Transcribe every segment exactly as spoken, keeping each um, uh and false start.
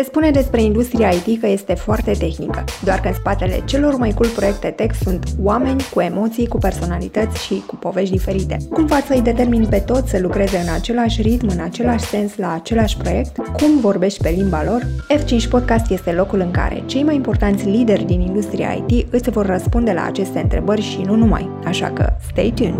Se spune despre industria I T că este foarte tehnică, doar că în spatele celor mai cool proiecte tech sunt oameni cu emoții, cu personalități și cu povești diferite. Cum faci să-i determini pe toți să lucreze în același ritm, în același sens, la același proiect? Cum vorbești pe limba lor? F cinci Podcast este locul în care cei mai importanți lideri din industria I T îți vor răspunde la aceste întrebări și nu numai, așa că stay tuned!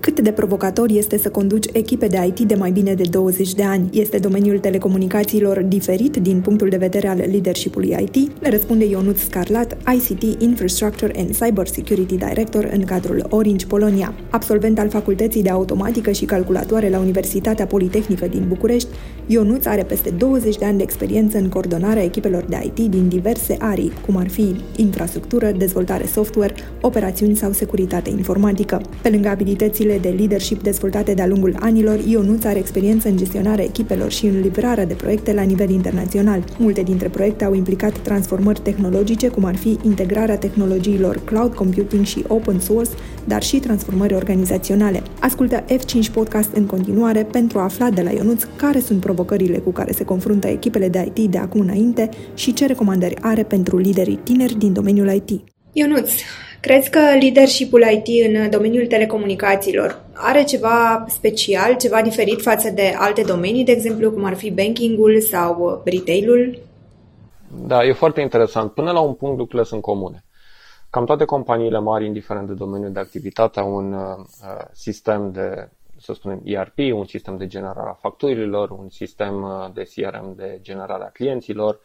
Cât de provocator este să conduci echipe de I T de mai bine de douăzeci de ani? Este domeniul telecomunicațiilor diferit din punctul de vedere al leadership-ului I T? Ne răspunde Ionut Scarlat, I C T Infrastructure and Cyber Security Director în cadrul Orange, Polonia. Absolvent al Facultății de Automatică și Calculatoare la Universitatea Politehnică din București, Ionut are peste douăzeci de ani de experiență în coordonarea echipelor de I T din diverse arii, cum ar fi infrastructură, dezvoltare software, operațiuni sau securitate informatică. Pe lângă abilitățile de leadership dezvoltate de-a lungul anilor, Ionuț are experiență în gestionarea echipelor și în livrarea de proiecte la nivel internațional. Multe dintre proiecte au implicat transformări tehnologice, cum ar fi integrarea tehnologiilor cloud computing și open source, dar și transformări organizaționale. Ascultă F cinci Podcast în continuare pentru a afla de la Ionuț care sunt provocările cu care se confruntă echipele de I T de acum înainte și ce recomandări are pentru liderii tineri din domeniul I T. Ionuț, crezi că leadership-ul I T în domeniul telecomunicațiilor are ceva special, ceva diferit față de alte domenii, de exemplu cum ar fi banking-ul sau retail-ul? Da, e foarte interesant. Până la un punct lucrurile sunt comune. Cam toate companiile mari, indiferent de domeniul de activitate, au un uh, sistem de, să spunem, E R P, un sistem de generare a facturilor, un sistem de C R M de generare a clienților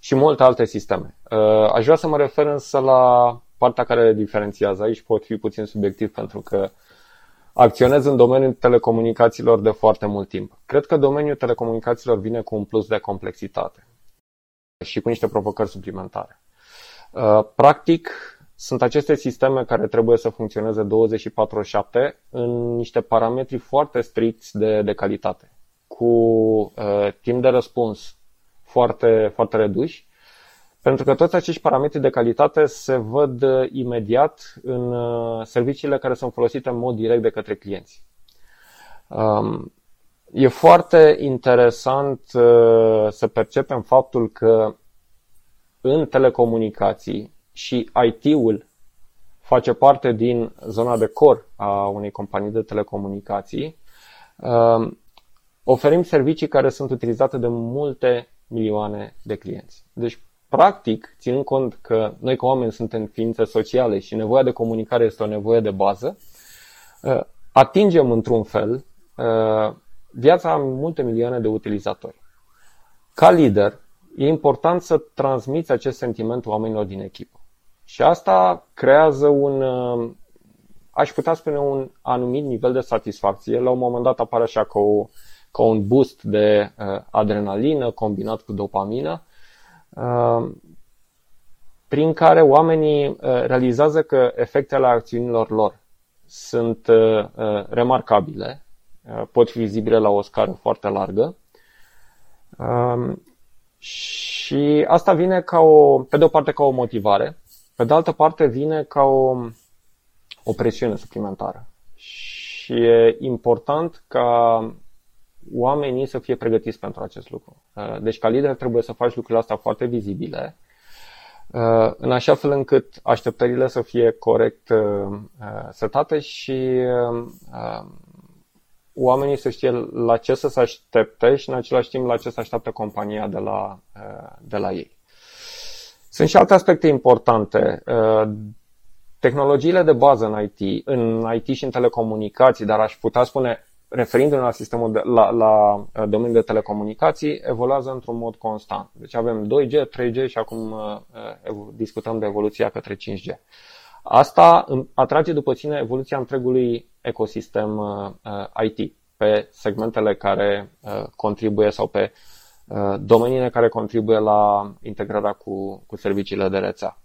și multe alte sisteme. Uh, aș vrea să mă refer însă la partea care le diferențiază. Aici pot fi puțin subiectiv pentru că acționez în domeniul telecomunicațiilor de foarte mult timp. Cred că domeniul telecomunicațiilor vine cu un plus de complexitate și cu niște provocări suplimentare. Practic, sunt aceste sisteme care trebuie să funcționeze douăzeci și patru șapte în niște parametri foarte stricți de, de calitate, cu uh, timp de răspuns foarte, foarte reduși, pentru că toți acești parametri de calitate se văd imediat în serviciile care sunt folosite în mod direct de către clienți. E foarte interesant să percepem faptul că în telecomunicații și I T-ul face parte din zona de core a unei companii de telecomunicații. Oferim servicii care sunt utilizate de multe milioane de clienți. Deci, practic, ținând cont că noi ca oameni suntem ființe sociale și nevoia de comunicare este o nevoie de bază, atingem într-un fel viața a multe milioane de utilizatori. Ca lider, e important să transmiți acest sentiment oamenilor din echipă. Și asta creează un, aș putea spune, un anumit nivel de satisfacție. La un moment dat apare așa ca, o, ca un boost de adrenalină combinat cu dopamină, prin care oamenii realizează că efectele acțiunilor lor sunt remarcabile, pot fi vizibile la o scară foarte largă și asta vine ca o, pe de o parte ca o motivare, pe de altă parte vine ca o, o presiune suplimentară și e important ca oamenii să fie pregătiți pentru acest lucru. Deci ca lider trebuie să faci lucrurile astea foarte vizibile, în așa fel încât așteptările să fie corect setate și oamenii să știe la ce să se aștepte și în același timp la ce se așteaptă compania de la, de la ei. Sunt și alte aspecte importante. Tehnologiile de bază în I T, în I T și în telecomunicații, dar aș putea spune, referindu-ne la sistemul de, la, la domeniul de telecomunicații, evoluează într-un mod constant. Deci avem doi G, trei G și acum uh, discutăm de evoluția către cinci G. Asta atrage după sine evoluția întregului ecosistem uh, I T pe segmentele care uh, contribuie sau pe uh, domeniile care contribuie la integrarea cu, cu serviciile de rețea.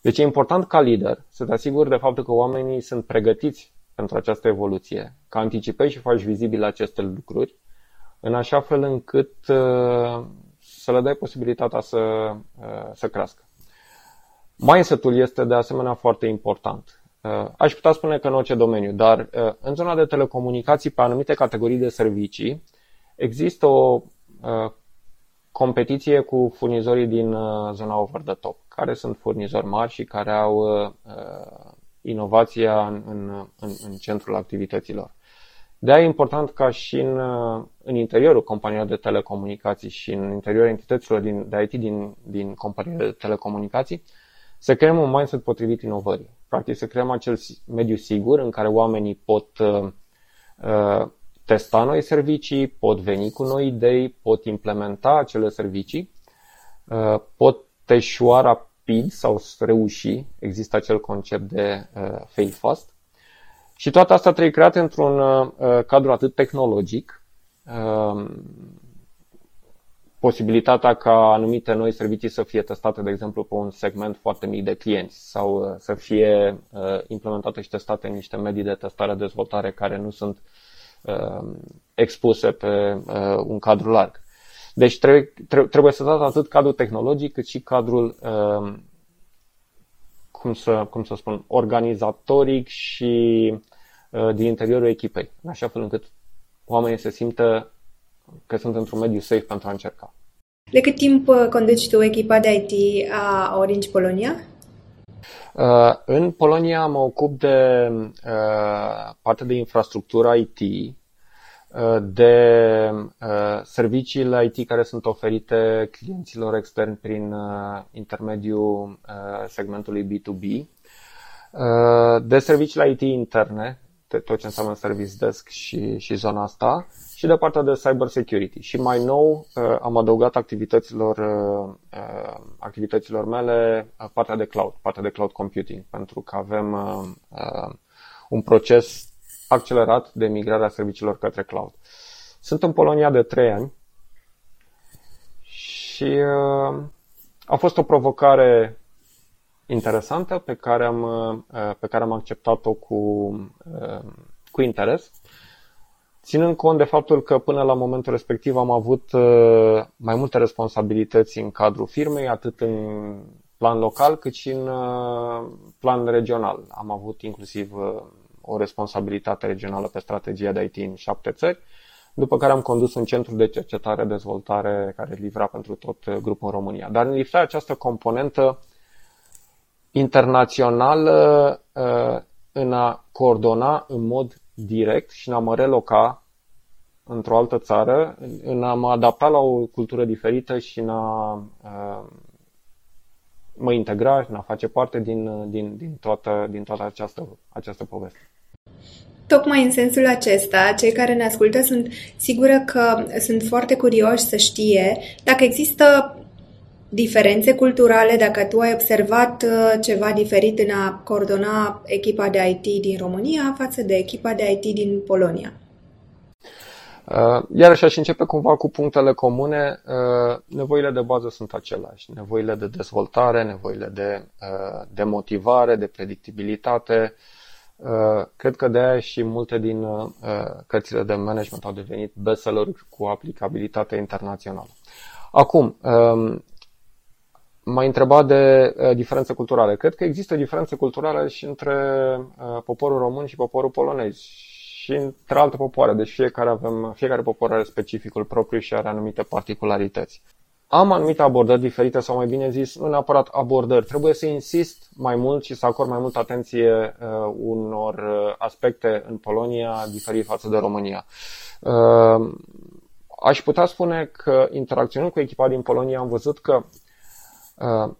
Deci e important ca lider să te asiguri de faptul că oamenii sunt pregătiți pentru această evoluție, că anticipezi și faci vizibile aceste lucruri, în așa fel încât uh, să le dai posibilitatea să, uh, să crească. Mindset-ul este de asemenea foarte important. Uh, aș putea spune că în orice domeniu, dar uh, în zona de telecomunicații, pe anumite categorii de servicii, există o uh, competiție cu furnizorii din zona over the top, care sunt furnizori mari și care au uh, inovația în, în, în centrul activităților. De-aia e important ca și în, în interiorul companiilor de telecomunicații și în interiorul entităților din, de I T din, din companiile de telecomunicații să creăm un mindset potrivit inovării. Practic să creăm acel mediu sigur în care oamenii pot uh, testa noi servicii, pot veni cu noi idei, pot implementa acele servicii, uh, pot teșua rapid sau reuși, există acel concept de uh, fail fast. Și toate astea trebuie create într-un uh, cadru atât tehnologic, uh, posibilitatea ca anumite noi servicii să fie testate, de exemplu, pe un segment foarte mic de clienți sau uh, să fie uh, implementate și testate în niște medii de testare-dezvoltare care nu sunt uh, expuse pe uh, un cadru larg. Deci trebuie, trebuie să dat atât cadrul tehnologic cât și cadrul uh, Cum să, cum să spun, organizatoric și uh, din interiorul echipei, în așa fel încât oamenii se simtă că sunt într-un mediu safe pentru a încerca. De cât timp conduci tu echipa de I T a Orange Polonia? Uh, în Polonia mă ocup de uh, partea de infrastructura I T, uh, de uh, serviciile I T care sunt oferite clienților externi prin uh, intermediul uh, segmentului B doi B, uh, de serviciile I T interne, de tot ce înseamnă service desk și, și zona asta, și de partea de cyber security. Și mai nou uh, am adăugat activităților, uh, activităților mele uh, partea de cloud, partea de cloud computing, pentru că avem uh, uh, un proces accelerat de migrarea serviciilor către cloud. Sunt în Polonia de trei ani și uh, a fost o provocare interesantă pe care am, uh, pe care am acceptat-o cu, uh, cu interes, ținând cont de faptul că până la momentul respectiv am avut uh, mai multe responsabilități în cadrul firmei, atât în plan local cât și în uh, plan regional. Am avut inclusiv uh, o responsabilitate regională pe strategia de I T în șapte țări, după care am condus un centru de cercetare-dezvoltare care livra pentru tot grupul în România. Dar ne lipsea această componentă internațională în a coordona în mod direct și în a mă reloca într-o altă țară, în a mă adapta la o cultură diferită și în a mă integra și în a face parte din, din, din toată, din toată această, această poveste. Tocmai în sensul acesta, cei care ne ascultă sunt sigură că sunt foarte curioși să știe dacă există diferențe culturale, dacă tu ai observat ceva diferit în a coordona echipa de I T din România față de echipa de I T din Polonia. Iarăși aș începe cumva cu punctele comune. Nevoile de bază sunt aceleași. Nevoile de dezvoltare, nevoile de, de motivare, de predictibilitate. Cred că de aia și multe din cărțile de management au devenit bestselleri cu aplicabilitate internațională. Acum, m-ai întrebat de diferențe culturale. Cred că există diferențe culturale și între poporul român și poporul polonez și între alte popoare, deci fiecare, avem, fiecare popor are specificul propriu și are anumite particularități. Am anumite abordări diferite sau mai bine zis, nu neapărat abordări. Trebuie să insist mai mult și să acord mai mult atenție uh, unor aspecte în Polonia diferit față de România. Uh, aș putea spune că interacționând cu echipa din Polonia am văzut că uh,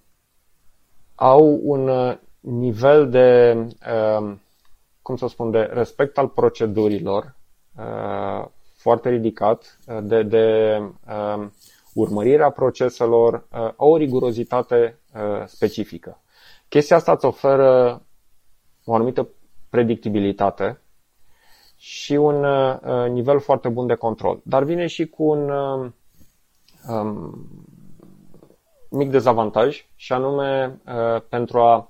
au un nivel de... Uh, cum să spun, de respect al procedurilor uh, foarte ridicat, de, de uh, urmărirea proceselor, uh, o rigurozitate uh, specifică. Chestia asta îți oferă o anumită predictibilitate și un uh, nivel foarte bun de control, dar vine și cu un uh, um, mic dezavantaj și anume uh, pentru a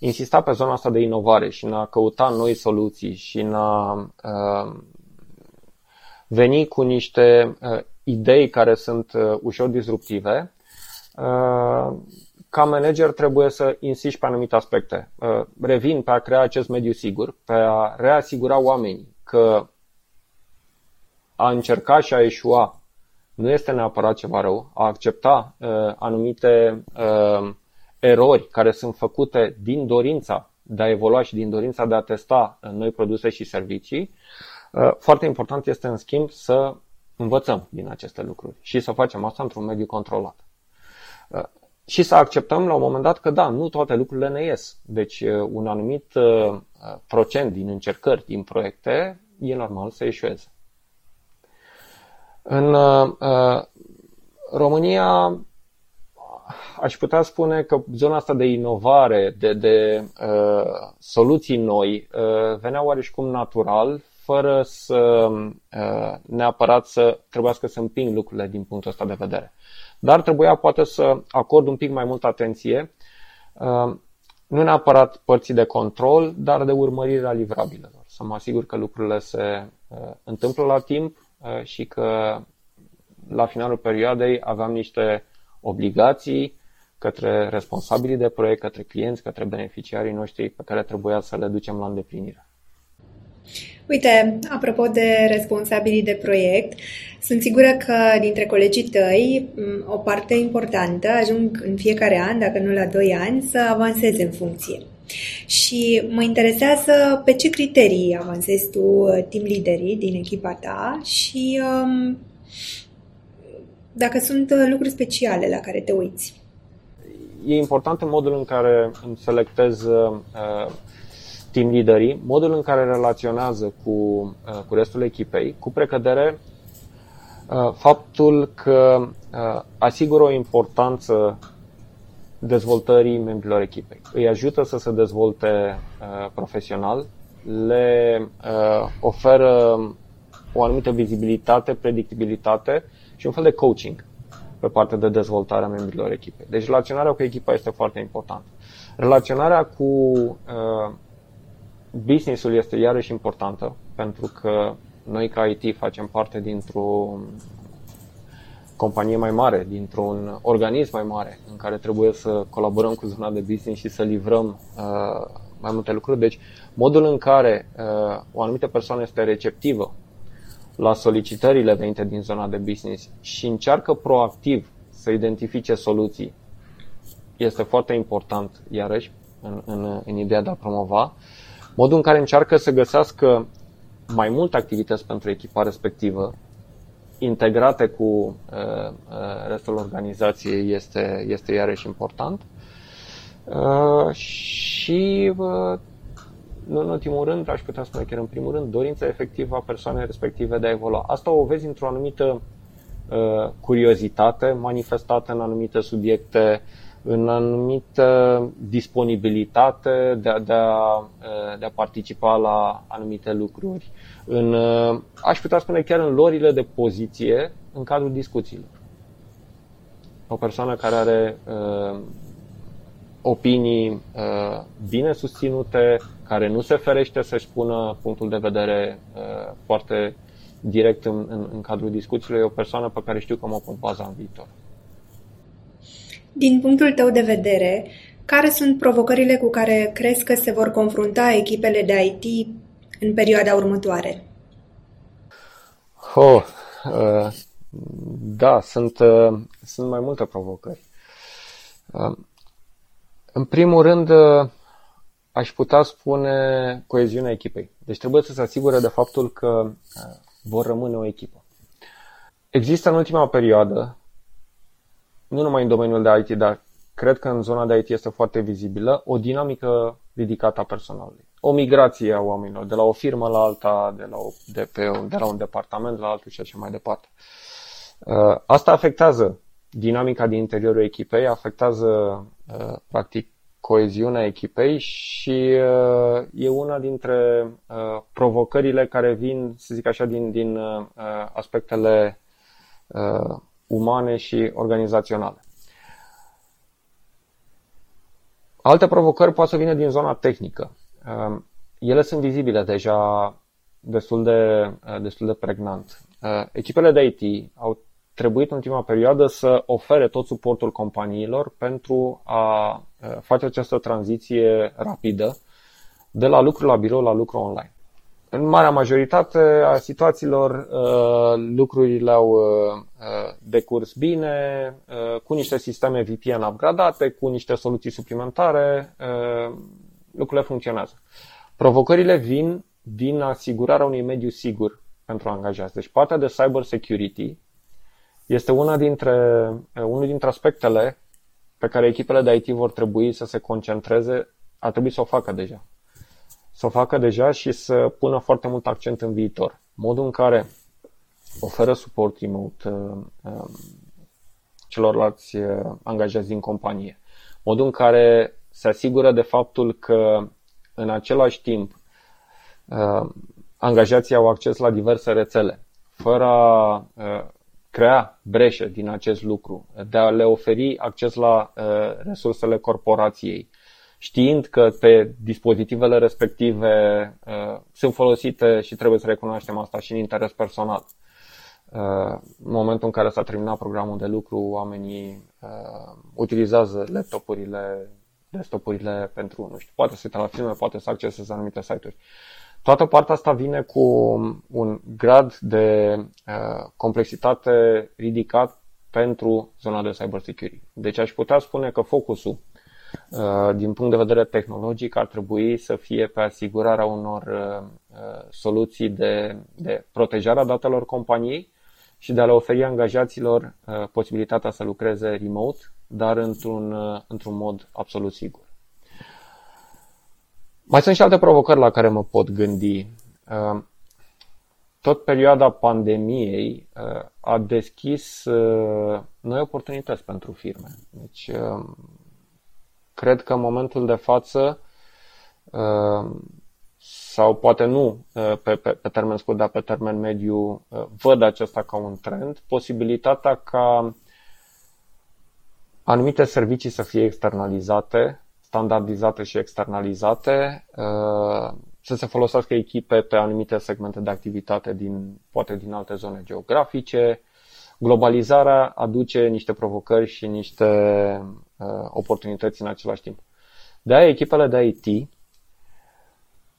insista pe zona asta de inovare și în a căuta noi soluții și în a uh, veni cu niște uh, idei care sunt uh, ușor disruptive, uh, ca manager trebuie să insiști pe anumite aspecte. Uh, revin pe a crea acest mediu sigur, pe a reasigura oamenii că a încerca și a eșua nu este neapărat ceva rău. A accepta uh, anumite uh, erori care sunt făcute din dorința de a evolua și din dorința de a testa noi produse și servicii. Uh, foarte important este, în schimb, să învățăm din aceste lucruri și să facem asta într-un mediu controlat. Uh, și să acceptăm la un moment dat că da, nu toate lucrurile ne ies. Deci uh, un anumit uh, procent din încercări, din proiecte, e normal să eșueze. În uh, România aș putea spune că zona asta de inovare, de, de uh, soluții noi, uh, venea oareșcum natural, fără să uh, neapărat să trebuiască să împing lucrurile din punctul ăsta de vedere. Dar trebuia poate să acord un pic mai multă atenție, uh, nu neapărat părții de control, dar de urmărirea livrabilelor. Să mă asigur că lucrurile se uh, întâmplă la timp, și că la finalul perioadei aveam niște obligații către responsabilii de proiect, către clienți, către beneficiarii noștri pe care trebuia să le ducem la îndeplinire. Uite, apropo de responsabilii de proiect, sunt sigură că dintre colegii tăi o parte importantă ajung în fiecare an, dacă nu la doi ani, să avanseze în funcție. Și mă interesează pe ce criterii avansezi tu team leaderii din echipa ta și um, dacă sunt lucruri speciale la care te uiți. E important în modul în care îmi selectez uh, team leaderii, modul în care relaționează cu, uh, cu restul echipei, cu precădere uh, faptul că uh, asigură o importanță dezvoltării membrilor echipei. Îi ajută să se dezvolte uh, profesional, le uh, oferă o anumită vizibilitate, predictibilitate și un fel de coaching pe partea de dezvoltare a membrilor echipei. Deci relaționarea cu echipa este foarte importantă. Relaționarea cu uh, business-ul este iarăși importantă, pentru că noi ca I T facem parte dintr-o companie mai mare, dintr-un organism mai mare în care trebuie să colaborăm cu zona de business și să livrăm uh, mai multe lucruri. Deci modul în care uh, o anumită persoană este receptivă la solicitările venite din zona de business și încearcă proactiv să identifice soluții este foarte important, iarăși, în, în, în ideea de a promova. Modul în care încearcă să găsească mai multe activități pentru echipa respectivă integrate cu uh, restul organizației este, este iarăși important uh, și uh, nu în ultimul rând, aș putea spune chiar în primul rând, dorința efectivă a persoanei respective de a evolua. Asta o vezi într-o anumită uh, curiozitate manifestată în anumite subiecte, în anumită disponibilitate de a, de a, de a participa la anumite lucruri, în, aș putea spune chiar în lorile de poziție în cadrul discuțiilor. O persoană care are uh, opinii uh, bine susținute, care nu se ferește să-și spună punctul de vedere uh, foarte direct în, în, în cadrul discuțiilor, e o persoană pe care știu că mă pot baza în viitor. Din punctul tău de vedere, care sunt provocările cu care crezi că se vor confrunta echipele de I T în perioada următoare? Oh, uh, da, sunt, uh, sunt mai multe provocări. Uh, în primul rând, uh, aș putea spune coeziunea echipei. Deci trebuie să se asigure de faptul că uh, vor rămâne o echipă. Există în ultima perioadă, nu numai în domeniul de I T, dar cred că în zona de I T este foarte vizibilă, o dinamică ridicată a personalului. O migrație a oamenilor, de la o firmă la alta, de la, o, de pe, de la un departament la altul și așa mai departe. Asta afectează dinamica din interiorul echipei, afectează practic coeziunea echipei și e una dintre provocările care vin, să zic așa, din, din aspectele umane și organizaționale. Alte provocări poate să vină din zona tehnică. Ele sunt vizibile deja destul de, destul de pregnant. Echipele de I T au trebuit în ultima perioadă să ofere tot suportul companiilor pentru a face această tranziție rapidă de la lucru la birou la lucru online. în marea majoritate a situațiilor lucrurile au decurs bine, cu niște sisteme V P N upgradate, cu niște soluții suplimentare, lucrurile funcționează. Provocările vin din asigurarea unui mediu sigur pentru angajați. Deci partea de cyber security este una dintre, unul dintre aspectele pe care echipele de I T vor trebui să se concentreze, ar trebui să o facă deja. Să o facă deja și să pună foarte mult accent în viitor. Modul în care oferă suport remote celorlalți angajați din companie. Modul în care se asigură de faptul că în același timp angajații au acces la diverse rețele, fără a crea breșe din acest lucru, de a le oferi acces la resursele corporației, știind că pe dispozitivele respective uh, sunt folosite și trebuie să recunoaștem asta și în interes personal. Uh, în momentul în care s-a terminat programul de lucru, oamenii uh, utilizează laptopurile, desktopurile pentru, nu știu, poate să uită la filme, poate să acceseze anumite site-uri. Toată partea asta vine cu un grad de uh, complexitate ridicat pentru zona de cybersecurity. Deci aș putea spune că focusul din punct de vedere tehnologic ar trebui să fie pe asigurarea unor soluții de, de protejarea datelor companiei și de a le oferi angajaților posibilitatea să lucreze remote, dar într-un, într-un mod absolut sigur. Mai sunt și alte provocări la care mă pot gândi. Tot perioada pandemiei a deschis noi oportunități pentru firme. Deci cred că în momentul de față, sau poate nu pe, pe, pe termen scurt, dar pe termen mediu, văd acesta ca un trend, posibilitatea ca anumite servicii să fie externalizate, standardizate și externalizate, să se folosească echipe pe anumite segmente de activitate, din, poate din alte zone geografice. Globalizarea aduce niște provocări și niște uh, oportunități în același timp. De-aia echipele de I T,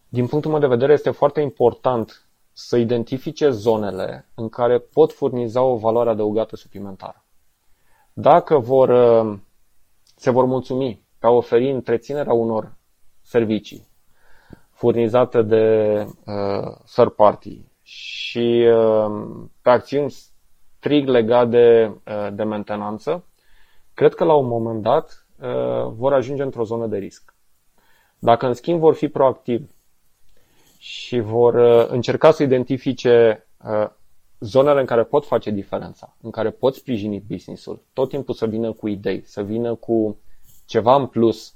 din punctul meu de vedere, este foarte important să identifice zonele în care pot furniza o valoare adăugată suplimentară. Dacă vor, uh, se vor mulțumi că a oferi întreținerea unor servicii furnizate de uh, third party și uh, pe acțiuni trig legat de, de mentenanță, cred că la un moment dat vor ajunge într-o zonă de risc. Dacă în schimb vor fi proactivi și vor încerca să identifice zonele în care pot face diferența, în care pot sprijini business-ul, tot timpul să vină cu idei, să vină cu ceva în plus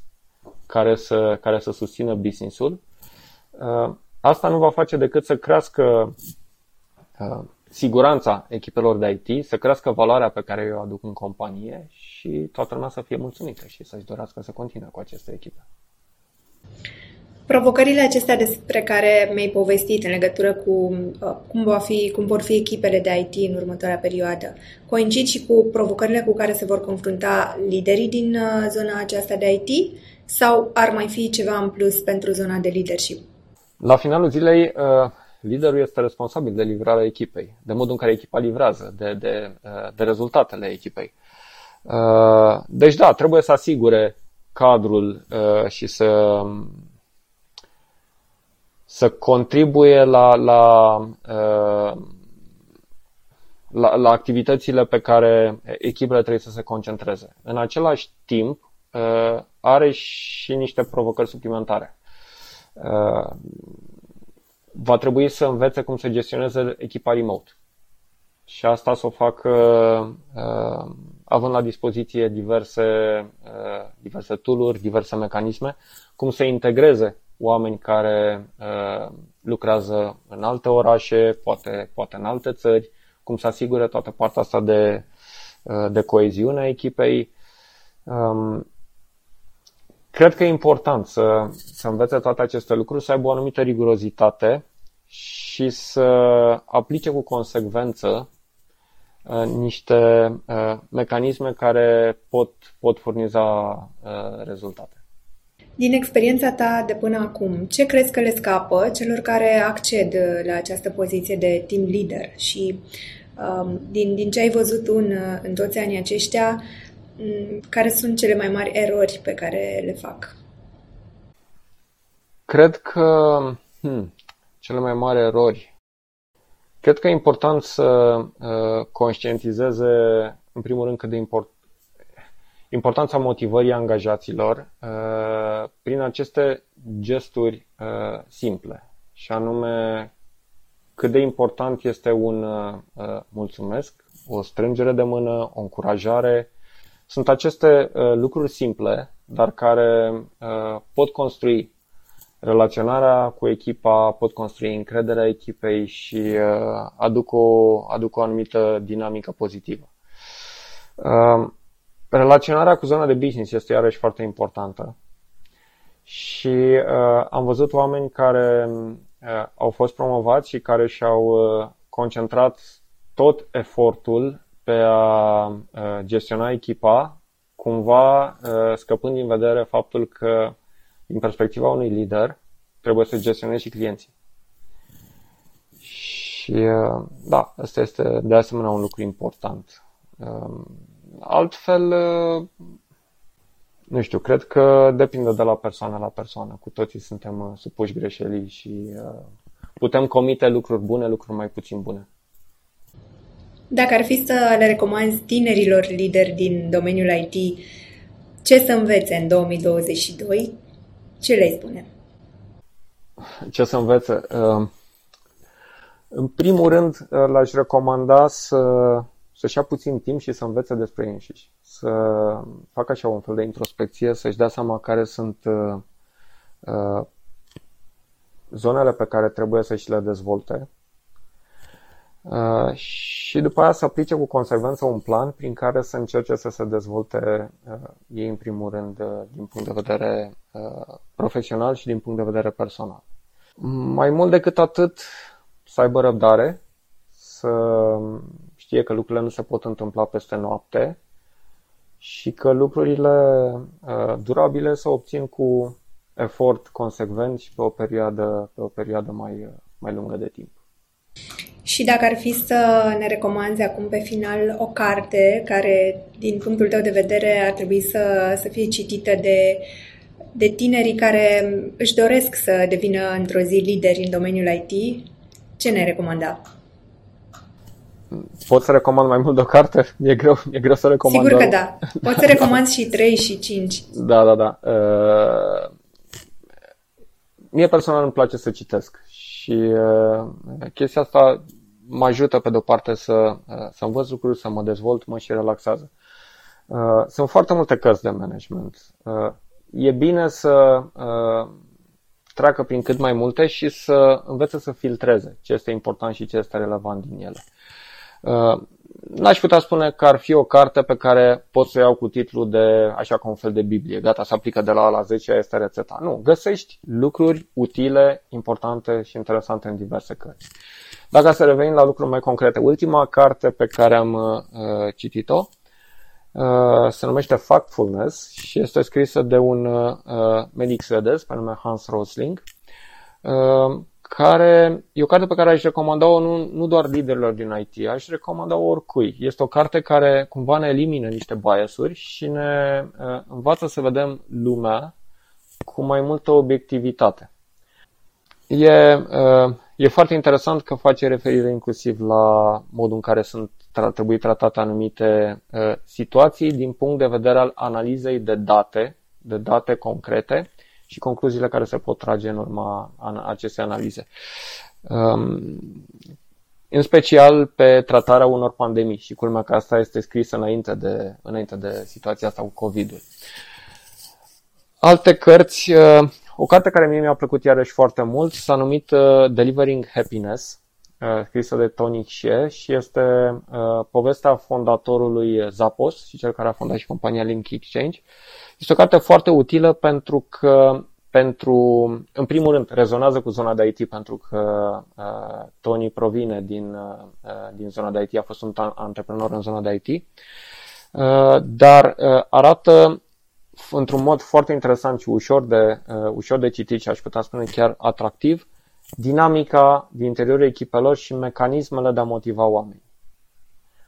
care să, care să susțină business-ul, asta nu va face decât să crească siguranța echipelor de I T, să crească valoarea pe care eu o aduc în companie și toată lumea să fie mulțumită și să-și dorească să continue cu aceste echipe. Provocările acestea despre care mi-ai povestit în legătură cu cum, va fi, cum vor fi echipele de I T în următoarea perioadă, coincid și cu provocările cu care se vor confrunta liderii din zona aceasta de I T sau ar mai fi ceva în plus pentru zona de leadership? La finalul zilei, uh... liderul este responsabil de livrarea echipei, de modul în care echipa livrează, de, de, de rezultatele echipei. Deci da, trebuie să asigure cadrul și să, să contribuie la, la, la, la activitățile pe care echipele trebuie să se concentreze. În același timp, are și niște provocări suplimentare. Va trebui să învețe cum să gestioneze echipa remote și asta să o facă uh, având la dispoziție diverse, uh, diverse tool-uri, diverse mecanisme, cum să integreze oameni care uh, lucrează în alte orașe, poate, poate în alte țări, cum să asigure toată partea asta de, uh, de coeziune a echipei. Um, Cred că e important să, să învețe toate aceste lucruri, să aibă o anumită rigurozitate și să aplice cu consecvență uh, niște uh, mecanisme care pot, pot furniza uh, rezultate. Din experiența ta de până acum, ce crezi că le scapă celor care acced la această poziție de team leader? Și um, din, din ce ai văzut tu în, în toți anii aceștia, care sunt cele mai mari erori pe care le fac? Cred că hmm, cele mai mari erori. Cred că e important să uh, conștientizeze, în primul rând, cât de important importanța motivării angajaților uh, prin aceste gesturi uh, simple, și anume cât de important este un uh, mulțumesc, o strângere de mână, o încurajare. Sunt aceste uh, lucruri simple, dar care uh, pot construi relaționarea cu echipa, pot construi încrederea echipei și uh, aduc, o, aduc o anumită dinamică pozitivă. Uh, Relaționarea cu zona de business este iarăși foarte importantă și uh, am văzut oameni care uh, au fost promovați și care și-au uh, concentrat tot efortul pe a uh, gestiona echipa, cumva uh, scăpând din vedere faptul că, din perspectiva unui lider, trebuie să gestionezi și clienții. Și uh, da, asta este de asemenea un lucru important. Uh, Altfel, nu știu, cred că depinde de la persoană la persoană. Cu toții suntem supuși greșelii și putem comite lucruri bune, lucruri mai puțin bune. Dacă ar fi să le recomanzi tinerilor lideri din domeniul I T ce să învețe în două mii douăzeci și doi, ce le spune? Ce să învețe? În primul rând, l-aș recomanda să... să-și ia puțin timp și să învețe despre ei înșiși, să facă așa un fel de introspecție, să-și dea seama care sunt uh, zonele pe care trebuie să-și le dezvolte uh, și după aia să aplice cu consecvență un plan prin care să încerce să se dezvolte uh, ei, în primul rând, uh, din punct de vedere uh, profesional și din punct de vedere personal. Mai mult decât atât, să aibă răbdare, să... știe că lucrurile nu se pot întâmpla peste noapte și că lucrurile uh, durabile se obțin cu efort consecvent și pe o perioadă, pe o perioadă mai, mai lungă de timp. Și dacă ar fi să ne recomanzi acum pe final o carte care, din punctul tău de vedere, ar trebui să, să fie citită de, de tinerii care își doresc să devină într-o zi lideri în domeniul I T, ce ne recomanda? Pot să recomand mai mult de o carte? E greu, e greu să recomand. Sigur că da. Pot să recomand și trei și cinci. Da, da, da. Uh, mie personal îmi place să citesc și uh, chestia asta mă ajută pe de-o parte să, uh, să învăț lucruri, să mă dezvolt, mă și relaxează. Uh, sunt foarte multe cărți de management. Uh, e bine să uh, treacă prin cât mai multe și să învețe să filtreze ce este important și ce este relevant din ele. Uh, n-aș putea spune că ar fi o carte pe care pot să o iau cu titlul de așa ca un fel de Biblie, gata, se aplică de la A la zece, este rețeta. Nu, găsești lucruri utile, importante și interesante în diverse cărți. Dacă să revenim la lucruri mai concrete, ultima carte pe care am uh, citit-o uh, se numește Factfulness și este scrisă de un uh, medic suedez pe nume Hans Rosling, uh, care e o carte pe care aș recomanda-o nu, nu doar liderilor din I T, aș recomanda-o oricui. Este o carte care cumva ne elimină niște biasuri și ne uh, învață să vedem lumea cu mai multă obiectivitate. E, uh, e foarte interesant că face referire inclusiv la modul în care sunt tra- trebuie tratate anumite uh, situații din punct de vedere al analizei de date, de date concrete, și concluziile care se pot trage în urma acestei analize. În special pe tratarea unor pandemii și culmea că asta este scrisă înainte de, înainte de situația asta cu COVID-ul. Alte cărți, o carte care mie mi-a plăcut iarăși foarte mult s-a numit Delivering Happiness, scrisă de Tony Xie și este povestea fondatorului Zappos și cel care a fondat și compania Link Exchange. Este o carte foarte utilă pentru că, pentru, în primul rând, rezonează cu zona de I T pentru că uh, Tony provine din, uh, din zona de I T, a fost un antreprenor în zona de I T, uh, dar uh, arată într-un mod foarte interesant și ușor de, uh, ușor de citit și aș putea spune chiar atractiv, dinamica din interiorul echipelor și mecanismele de a motiva oamenii.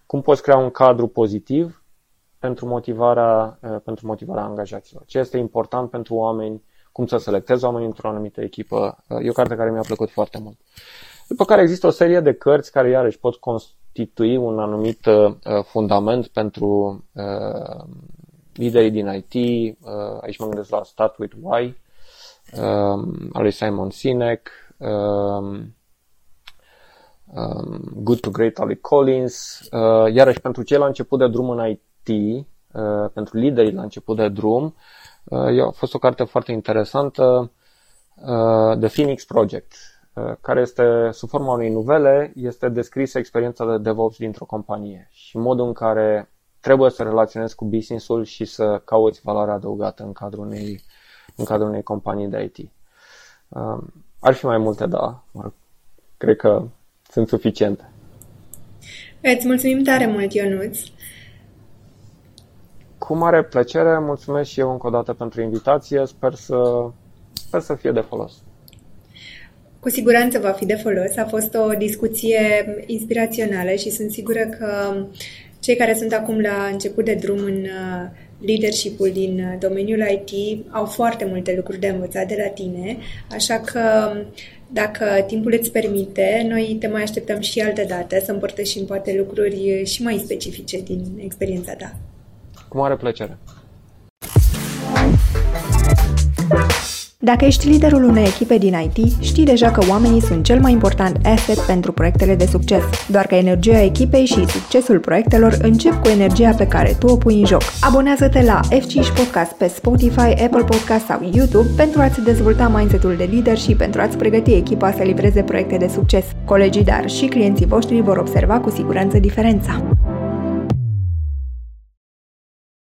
Cum poți crea un cadru pozitiv pentru motivarea, uh, pentru motivarea angajaților? Ce este important pentru oameni? Cum să selectezi oamenii într-o anumită echipă? Uh, e o carte care mi-a plăcut foarte mult. După care există o serie de cărți care iarăși pot constitui un anumit uh, fundament pentru uh, liderii din I T. Uh, aici mă gândesc la Start with Why, uh, al lui Simon Sinek, uh, uh, Good to Great al lui Collins. Uh, iarăși pentru cei la început de drum în I T, uh, pentru liderii la început de drum, uh, a fost o carte foarte interesantă, uh, The Phoenix Project, care este sub forma unei novele, este descrisă experiența de DevOps dintr-o companie și modul în care trebuie să relaționezi cu business-ul și să cauți valoarea adăugată în cadrul unei, în cadrul unei companii de I T. Um, ar fi mai multe, da, mă rog, cred că sunt suficiente. Îți mulțumim tare mult, Ionuț! Cu mare plăcere, mulțumesc și eu încă o dată pentru invitație, sper să, sper să fie de folos. Cu siguranță va fi de folos. A fost o discuție inspirațională și sunt sigură că cei care sunt acum la început de drum în leadership-ul din domeniul I T au foarte multe lucruri de învățat de la tine, așa că dacă timpul îți permite, noi te mai așteptăm și altă dată să împărtășim poate lucruri și mai specifice din experiența ta. Cu mare plăcere! Dacă ești liderul unei echipe din I T, știi deja că oamenii sunt cel mai important asset pentru proiectele de succes, doar că energia echipei și succesul proiectelor încep cu energia pe care tu o pui în joc. Abonează-te la F cinci Podcast pe Spotify, Apple Podcast sau YouTube pentru a-ți dezvolta mindset-ul de lider și pentru a-ți pregăti echipa să livreze proiecte de succes. Colegii, dar și clienții voștri vor observa cu siguranță diferența.